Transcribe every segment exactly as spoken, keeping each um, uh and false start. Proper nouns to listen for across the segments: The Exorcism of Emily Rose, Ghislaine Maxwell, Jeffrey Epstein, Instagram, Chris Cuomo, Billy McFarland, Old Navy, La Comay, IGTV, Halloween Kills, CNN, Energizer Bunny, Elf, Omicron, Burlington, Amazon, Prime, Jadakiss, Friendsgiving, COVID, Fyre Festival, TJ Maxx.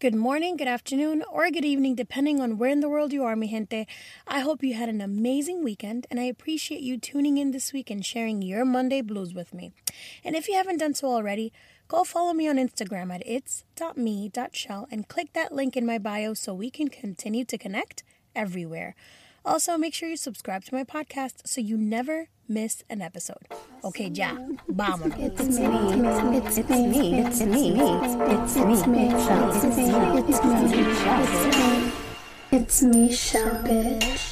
Good morning, good afternoon, or good evening, depending on where in the world you are, mi gente. I hope you had an amazing weekend, and I appreciate you tuning in this week and sharing your Monday blues with me. And if you haven't done so already, go follow me on Instagram at its dot me dot shell and click that link in my bio so we can continue to connect everywhere. Also, make sure you subscribe to my podcast so you never miss an episode. Okay, ja, vámonos. It's me, it's me, it's me, it's me, it's me, it's me, it's me, it's me, it's me, bitch.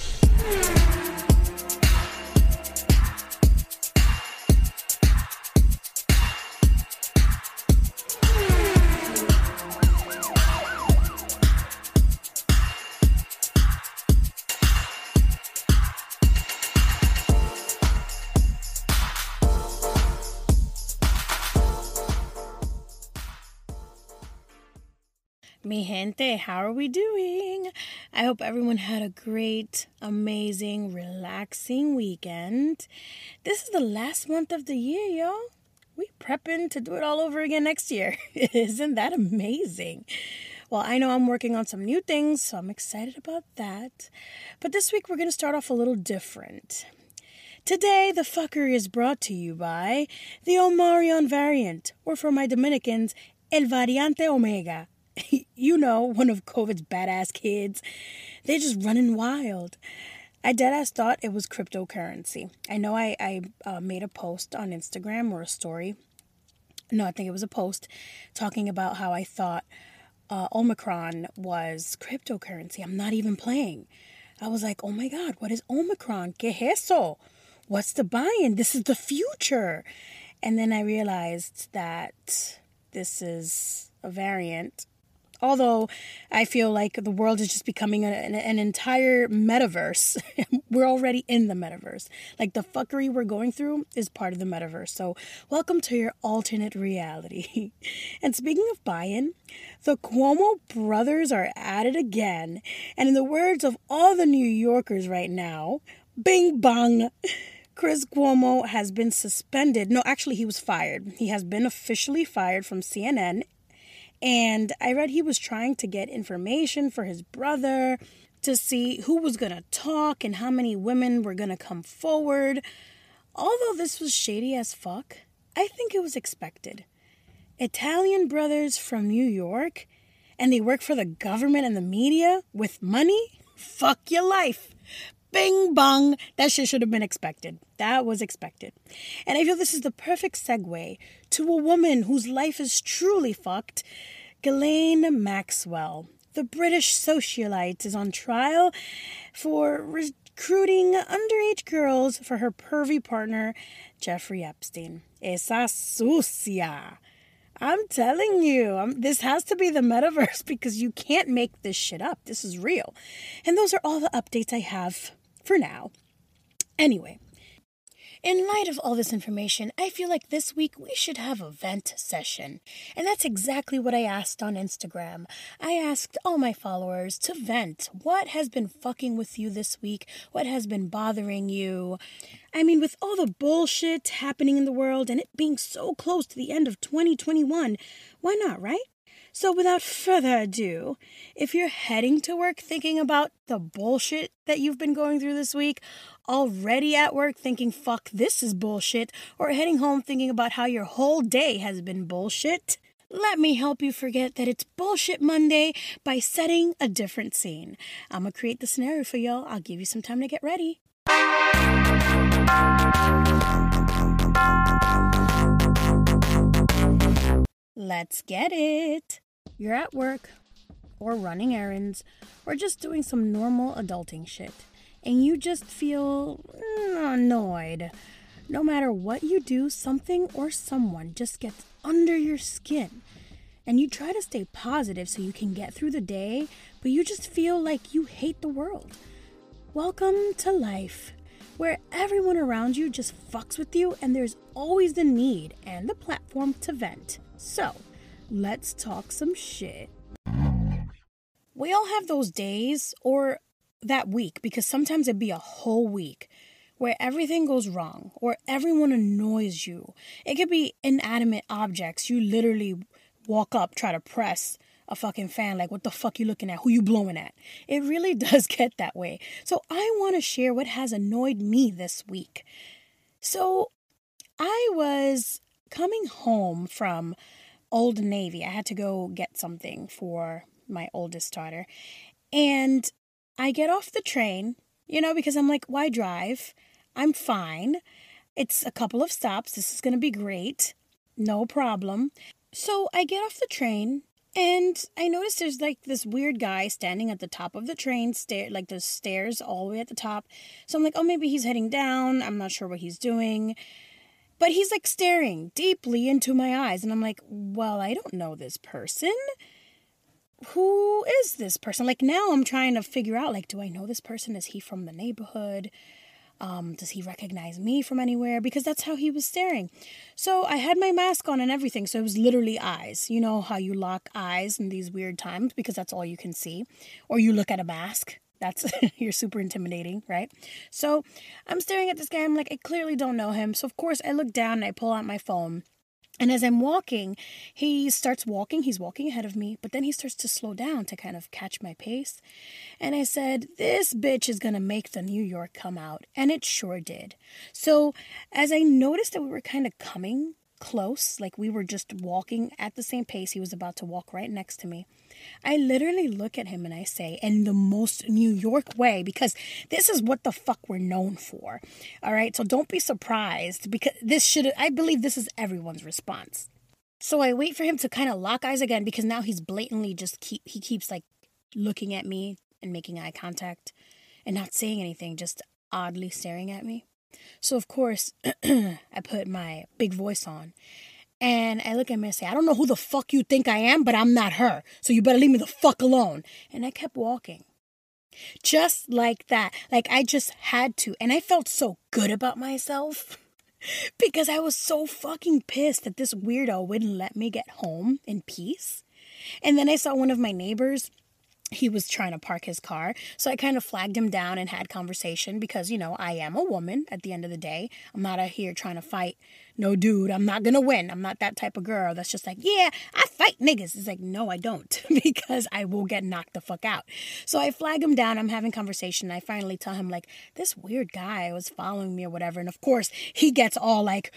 Mi gente, how are we doing? I hope everyone had a great, amazing, relaxing weekend. This is the last month of the year, y'all. We prepping to do it all over again next year. Isn't that amazing? Well, I know I'm working on some new things, so I'm excited about that. But this week, we're going to start off a little different. Today, the fuckery is brought to you by the Omarion variant, or for my Dominicans, El Variante Omega. You know, one of COVID's badass kids. They're just running wild. I deadass thought it was cryptocurrency. I know I, I uh, made a post on Instagram or a story. No, I think it was a post talking about how I thought uh, Omicron was cryptocurrency. I'm not even playing. I was like, oh my God, what is Omicron? ¿Qué es eso? What's the buy-in? This is the future. And then I realized that this is a variant. Although I feel like the world is just becoming a, an, an entire metaverse. We're already in the metaverse. Like the fuckery we're going through is part of the metaverse. So welcome to your alternate reality. And speaking of buy-in, the Cuomo brothers are at it again. And in the words of all the New Yorkers right now, bing bang, Chris Cuomo has been suspended. No, actually he was fired. He has been officially fired from C N N. And I read he was trying to get information for his brother to see who was going to talk and how many women were going to come forward. Although this was shady as fuck, I think it was expected. Italian brothers from New York, and they work for the government and the media with money? Fuck your life. Bing bong. That shit should have been expected. That was expected. And I feel this is the perfect segue to a woman whose life is truly fucked. Ghislaine Maxwell, the British socialite, is on trial for recruiting underage girls for her pervy partner, Jeffrey Epstein. Esa sucia. I'm telling you, I'm, this has to be the metaverse because you can't make this shit up. This is real. And those are all the updates I have for now. Anyway, in light of all this information, I feel like this week we should have a vent session. And that's exactly what I asked on Instagram. I asked all my followers to vent. What has been fucking with you this week? What has been bothering you? I mean, with all the bullshit happening in the world and it being so close to the end of twenty twenty-one, why not, right? So without further ado, if you're heading to work thinking about the bullshit that you've been going through this week, already at work thinking, fuck, this is bullshit, or heading home thinking about how your whole day has been bullshit, let me help you forget that it's Bullshit Monday by setting a different scene. I'm going to create the scenario for y'all. I'll give you some time to get ready. Let's get it. You're at work or running errands or just doing some normal adulting shit and you just feel annoyed. No matter what you do, something or someone just gets under your skin and you try to stay positive so you can get through the day, but you just feel like you hate the world. Welcome to life, where everyone around you just fucks with you and there's always the need and the platform to vent. So, let's talk some shit. We all have those days or that week, because sometimes it'd be a whole week, where everything goes wrong or everyone annoys you. It could be inanimate objects you literally walk up, try to press a fucking fan. Like, what the fuck you looking at? Who you blowing at? It really does get that way. So I want to share what has annoyed me this week. So I was coming home from Old Navy. I had to go get something for my oldest daughter. And I get off the train, you know, because I'm like, why drive? I'm fine. It's a couple of stops. This is going to be great. No problem. So I get off the train and I notice there's like this weird guy standing at the top of the train stair, like the stairs all the way at the top. So I'm like, oh, maybe he's heading down. I'm not sure what he's doing. But he's like staring deeply into my eyes. And I'm like, well, I don't know this person. Who is this person? Like now I'm trying to figure out, like, do I know this person? Is he from the neighborhood? Um, does he recognize me from anywhere? Because that's how he was staring. So I had my mask on and everything. So it was literally eyes. You know how you lock eyes in these weird times because that's all you can see. Or you look at a mask. That's, you're super intimidating, right? So I'm staring at this guy. I'm like, I clearly don't know him. So of course I look down and I pull out my phone. And as I'm walking, he starts walking. He's walking ahead of me. But then he starts to slow down to kind of catch my pace. And I said, this bitch is going to make the New York come out. And it sure did. So as I noticed that we were kind of coming close, like we were just walking at the same pace. He was about to walk right next to me. I literally look at him and I say, in the most New York way, because this is what the fuck we're known for. All right. So don't be surprised because this should, I believe this is everyone's response. So I wait for him to kind of lock eyes again because now he's blatantly just keep, he keeps like looking at me and making eye contact and not saying anything, just oddly staring at me. So, of course, I put my big voice on and I look at him and I say, I don't know who the fuck you think I am, but I'm not her. So you better leave me the fuck alone. And I kept walking just like that. Like I just had to. And I felt so good about myself because I was so fucking pissed that this weirdo wouldn't let me get home in peace. And then I saw one of my neighbors. He was trying to park his car. So I kind of flagged him down and had conversation because, you know, I am a woman at the end of the day. I'm not out here trying to fight. No, dude, I'm not going to win. I'm not that type of girl that's just like, yeah, I fight niggas. It's like, no, I don't because I will get knocked the fuck out. So I flag him down. I'm having conversation. I finally tell him like this weird guy was following me or whatever. And of course he gets all like,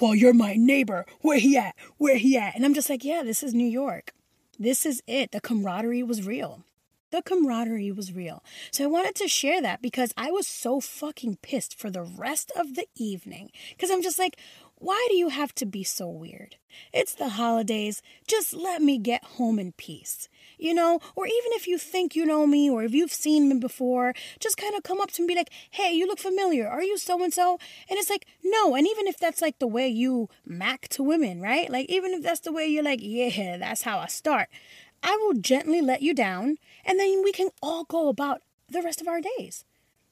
well, you're my neighbor. Where he at? Where he at? And I'm just like, yeah, this is New York. This is it. The camaraderie was real. The camaraderie was real. So I wanted to share that because I was so fucking pissed for the rest of the evening. Because I'm just like, why do you have to be so weird? It's the holidays. Just let me get home in peace. You know, or even if you think you know me or if you've seen me before, just kind of come up to me and be like, hey, you look familiar. Are you so-and-so? And it's like, no. And even if that's like the way you mac to women, right? Like, even if that's the way you're like, yeah, that's how I start. I will gently let you down, and then we can all go about the rest of our days.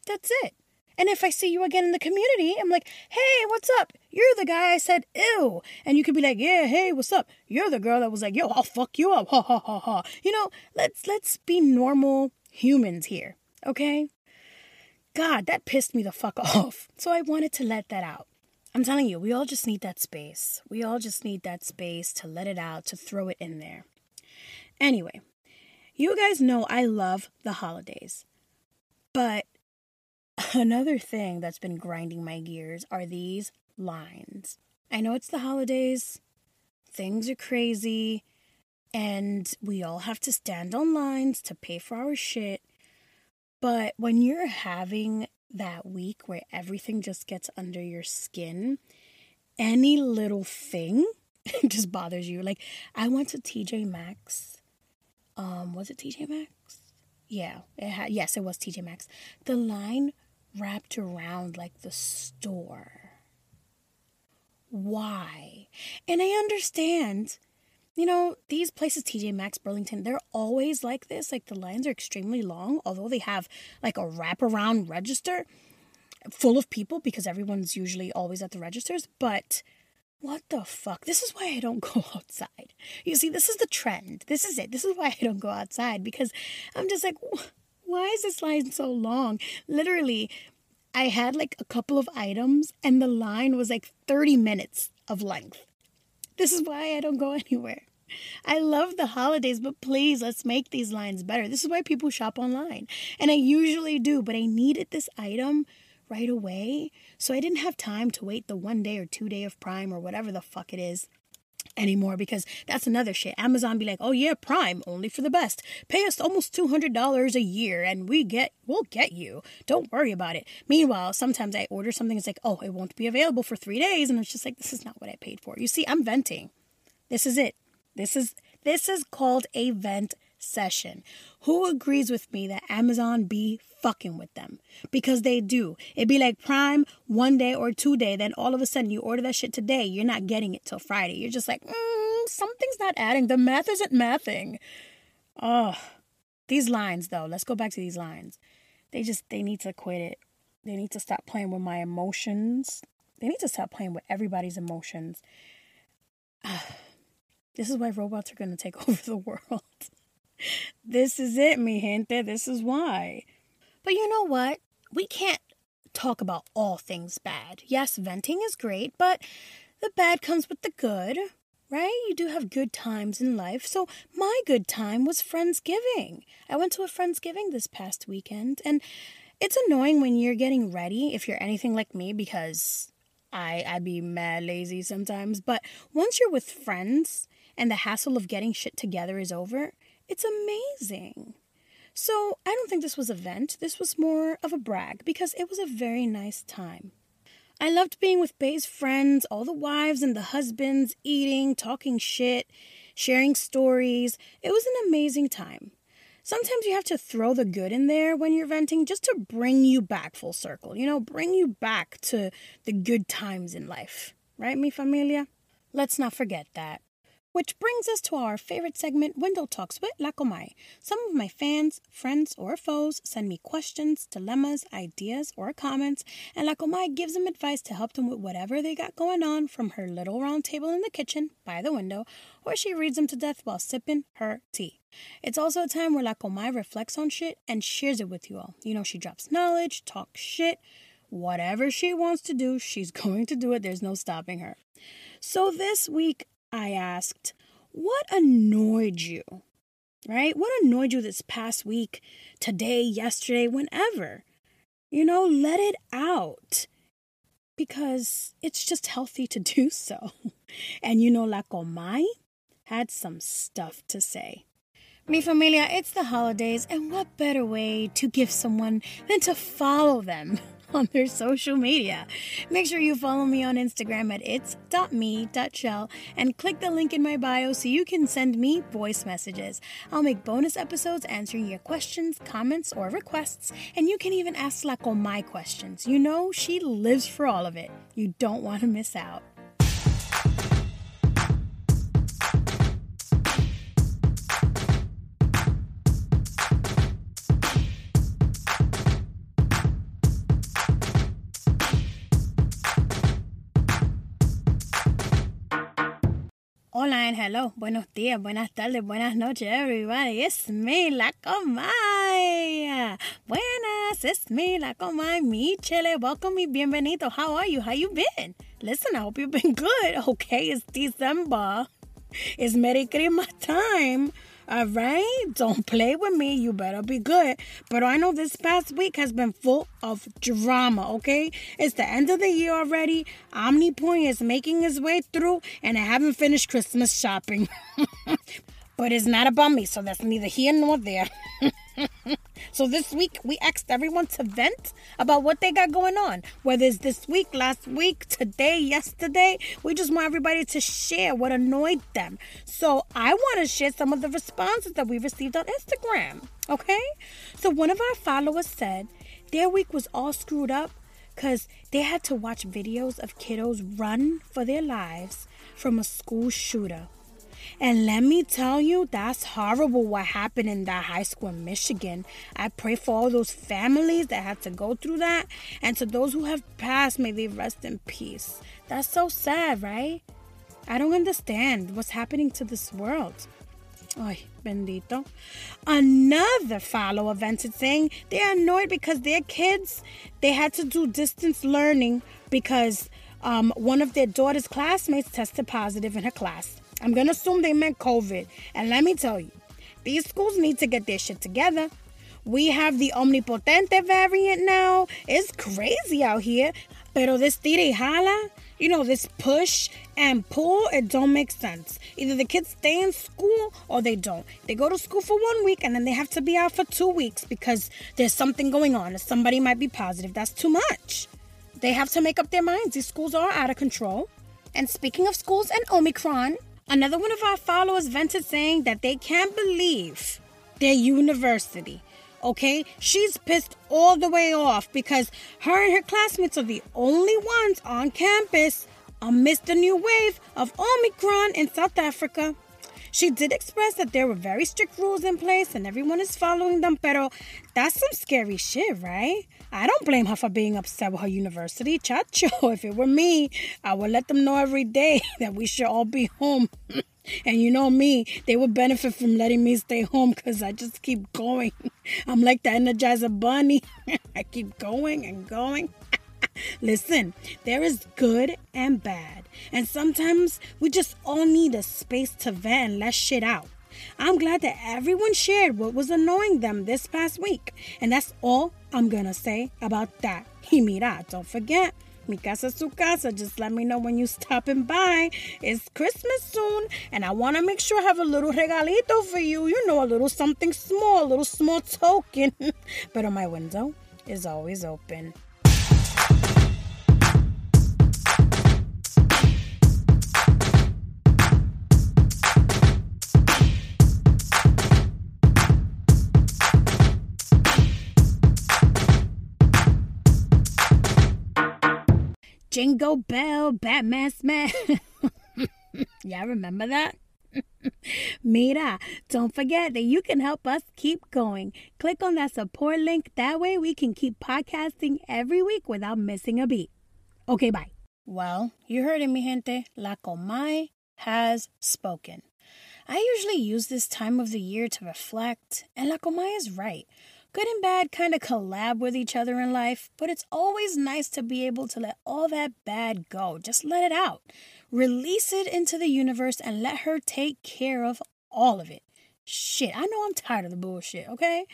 That's it. And if I see you again in the community, I'm like, hey, what's up? You're the guy I said, ew. And you could be like, yeah, hey, what's up? You're the girl that was like, yo, I'll fuck you up. Ha, ha, ha, ha. You know, let's let's be normal humans here, okay? God, that pissed me the fuck off. So I wanted to let that out. I'm telling you, we all just need that space. We all just need that space to let it out, to throw it in there. Anyway, you guys know I love the holidays, but another thing that's been grinding my gears are these lines. I know it's the holidays, things are crazy, and we all have to stand on lines to pay for our shit, but when you're having that week where everything just gets under your skin, any little thing just bothers you. Like, I went to T J Maxx. Um, was it T J Maxx? Yeah. It ha- yes, it was T J Maxx. The line wrapped around like the store. Why? And I understand, you know, these places, T J Maxx, Burlington, they're always like this. Like the lines are extremely long, although they have like a wraparound register full of people because everyone's usually always at the registers. But what the fuck? This is why I don't go outside. You see, this is the trend. This is it. This is why I don't go outside because I'm just like, why is this line so long? Literally, I had like a couple of items and the line was like thirty minutes of length. This is why I don't go anywhere. I love the holidays, but please, let's make these lines better. This is why people shop online. And I usually do, but I needed this item right away. So I didn't have time to wait the one day or two day of Prime or whatever the fuck it is anymore, because that's another shit. Amazon be like, oh yeah, Prime, only for the best. Pay us almost two hundred dollars a year and we get, we'll get you. Don't worry about it. Meanwhile, sometimes I order something, it's like, oh, it won't be available for three days. And it's just like, this is not what I paid for. You see, I'm venting. This is it. This is, this is called a vent session. Who agrees with me that Amazon be fucking with them? Because they do. It'd be like Prime one day or two day. Then all of a sudden you order that shit today. You're not getting it till Friday. You're just like, mm, something's not adding. The math isn't mathing. Oh, these lines though. Let's go back to these lines. They just, they need to quit it. They need to stop playing with my emotions. They need to stop playing with everybody's emotions. This is why robots are going to take over the world. This is it, mi gente. This is why. But you know what? We can't talk about all things bad. Yes, venting is great, but the bad comes with the good, right? You do have good times in life. So my good time was Friendsgiving. I went to a Friendsgiving this past weekend, and it's annoying when you're getting ready, if you're anything like me, because I, I be mad lazy sometimes. But once you're with friends and the hassle of getting shit together is over, it's amazing. So I don't think this was a vent. This was more of a brag, because it was a very nice time. I loved being with Bae's friends, all the wives and the husbands, eating, talking shit, sharing stories. It was an amazing time. Sometimes you have to throw the good in there when you're venting, just to bring you back full circle, you know, bring you back to the good times in life. Right, mi familia? Let's not forget that. Which brings us to our favorite segment, Window Talks with La Comay. Some of my fans, friends, or foes send me questions, dilemmas, ideas, or comments, and La Comay gives them advice to help them with whatever they got going on, from her little round table in the kitchen by the window, or she reads them to death while sipping her tea. It's also a time where La Comay reflects on shit and shares it with you all. You know, she drops knowledge, talks shit. Whatever she wants to do, she's going to do it. There's no stopping her. So this week, I asked, what annoyed you, right? What annoyed you this past week, today, yesterday, whenever? You know, let it out, because it's just healthy to do so. And you know, La Comay had some stuff to say. Mi familia, it's the holidays, and what better way to give someone than to follow them on their social media. Make sure you follow me on Instagram at its dot me dot shell and click the link in my bio so you can send me voice messages. I'll make bonus episodes answering your questions, comments, or requests, and you can even ask La Comay questions. You know, she lives for all of it. You don't want to miss out. Hola and hello, buenos días, buenas tardes, buenas noches, everybody. It's me, La Comay. Buenas, it's me, La Comay. Mi chile, welcome me, bienvenido. How are you? How you been? Listen, I hope you've been good. Okay, it's December. It's Merry Christmas time. All right? Don't play with me. You better be good. But I know this past week has been full of drama, okay? It's the end of the year already. Omnipoint is making his way through, and I haven't finished Christmas shopping. But it's not about me, so that's neither here nor there. So this week, we asked everyone to vent about what they got going on. Whether it's this week, last week, today, yesterday. We just want everybody to share what annoyed them. So I want to share some of the responses that we received on Instagram. Okay? So one of our followers said their week was all screwed up because they had to watch videos of kiddos run for their lives from a school shooter. And let me tell you, that's horrible what happened in that high school in Michigan. I pray for all those families that had to go through that. And to those who have passed, may they rest in peace. That's so sad, right? I don't understand what's happening to this world. Ay, bendito. Another follower vented saying they're annoyed because their kids, they had to do distance learning because um, one of their daughter's classmates tested positive in her class. I'm going to assume they meant COVID. And let me tell you, these schools need to get their shit together. We have the omnipotente variant now. It's crazy out here. Pero this tira y jala, you know, this push and pull, it don't make sense. Either the kids stay in school or they don't. They go to school for one week and then they have to be out for two weeks because there's something going on. Or somebody might be positive. That's too much. They have to make up their minds. These schools are out of control. And speaking of schools and Omicron, another one of our followers vented saying that they can't believe their university. Okay, she's pissed all the way off because her and her classmates are the only ones on campus amidst the new wave of Omicron in South Africa. She did express that there were very strict rules in place and everyone is following them, pero that's some scary shit, right? I don't blame her for being upset with her university. Chacho, if it were me, I would let them know every day that we should all be home. And you know me, they would benefit from letting me stay home because I just keep going. I'm like the Energizer Bunny. I keep going and going. Listen, there is good and bad. And sometimes we just all need a space to vent and let shit out. I'm glad that everyone shared what was annoying them this past week. And that's all I'm going to say about that. Y mira, don't forget, mi casa su casa. Just let me know when you stopping by. It's Christmas soon, and I want to make sure I have a little regalito for you. You know, a little something small, a little small token. But my window is always open. Jingle Bell, Batman Smash. Y'all remember that? Mira, don't forget that you can help us keep going. Click on that support link. That way we can keep podcasting every week without missing a beat. Okay, bye. Well, you heard it, mi gente. La Comay has spoken. I usually use this time of the year to reflect, and La Comay is right. Good and bad kind of collab with each other in life, but it's always nice to be able to let all that bad go. Just let it out. Release it into the universe and let her take care of all of it. Shit, I know I'm tired of the bullshit, okay?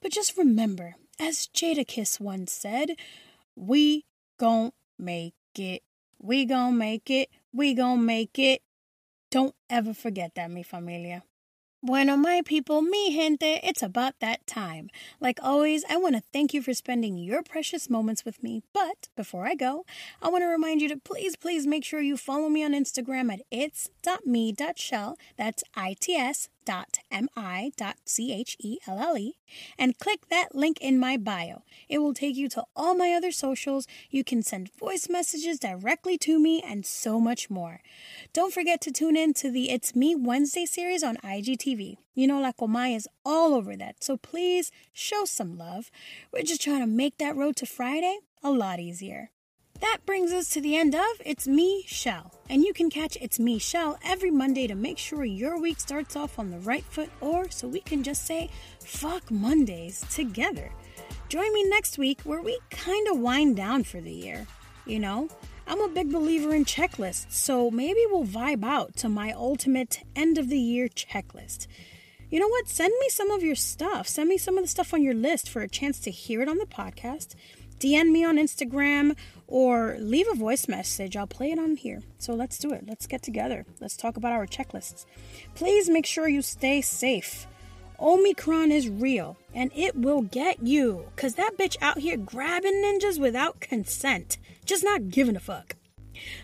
But just remember, as Jadakiss once said, we gon' make it. We gon' make it. We gon' make it. Don't ever forget that, mi familia. Bueno, my people, mi gente, it's about that time. Like always, I want to thank you for spending your precious moments with me. But before I go, I want to remind you to please, please make sure you follow me on Instagram at its dot me dot shell. That's I T S dot M-I dot C H E L L E. And click that link in my bio. It will take you to all my other socials. You can send voice messages directly to me and so much more. Don't forget to tune in to the It's Me Wednesday series on I G T V. You know, La Comay is all over that, so please show some love. We're just trying to make that road to Friday a lot easier. That brings us to the end of It's Me, Shell. And you can catch It's Me, Shell every Monday to make sure your week starts off on the right foot, or so we can just say, fuck Mondays together. Join me next week where we kind of wind down for the year. You know, I'm a big believer in checklists, so maybe we'll vibe out to my ultimate end of the year checklist. You know what? Send me some of your stuff. Send me some of the stuff on your list for a chance to hear it on the podcast. D M me on Instagram or leave a voice message. I'll play it on here. So let's do it. Let's get together. Let's talk about our checklists. Please make sure you stay safe. Omicron is real and it will get you, because that bitch out here grabbing ninjas without consent. Just not giving a fuck.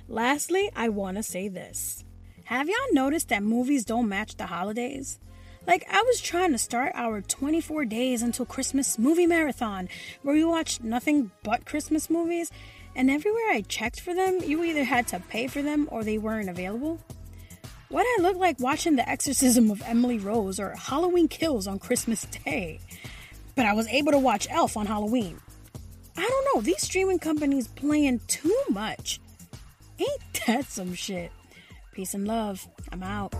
Lastly, I want to say this. Have y'all noticed that movies don't match the holidays? Like, I was trying to start our twenty-four days until Christmas movie marathon where we watched nothing but Christmas movies, and everywhere I checked for them, you either had to pay for them or they weren't available. What I look like watching The Exorcism of Emily Rose or Halloween Kills on Christmas Day, but I was able to watch Elf on Halloween. I don't know, these streaming companies playing too much. Ain't that some shit? Peace and love. I'm out.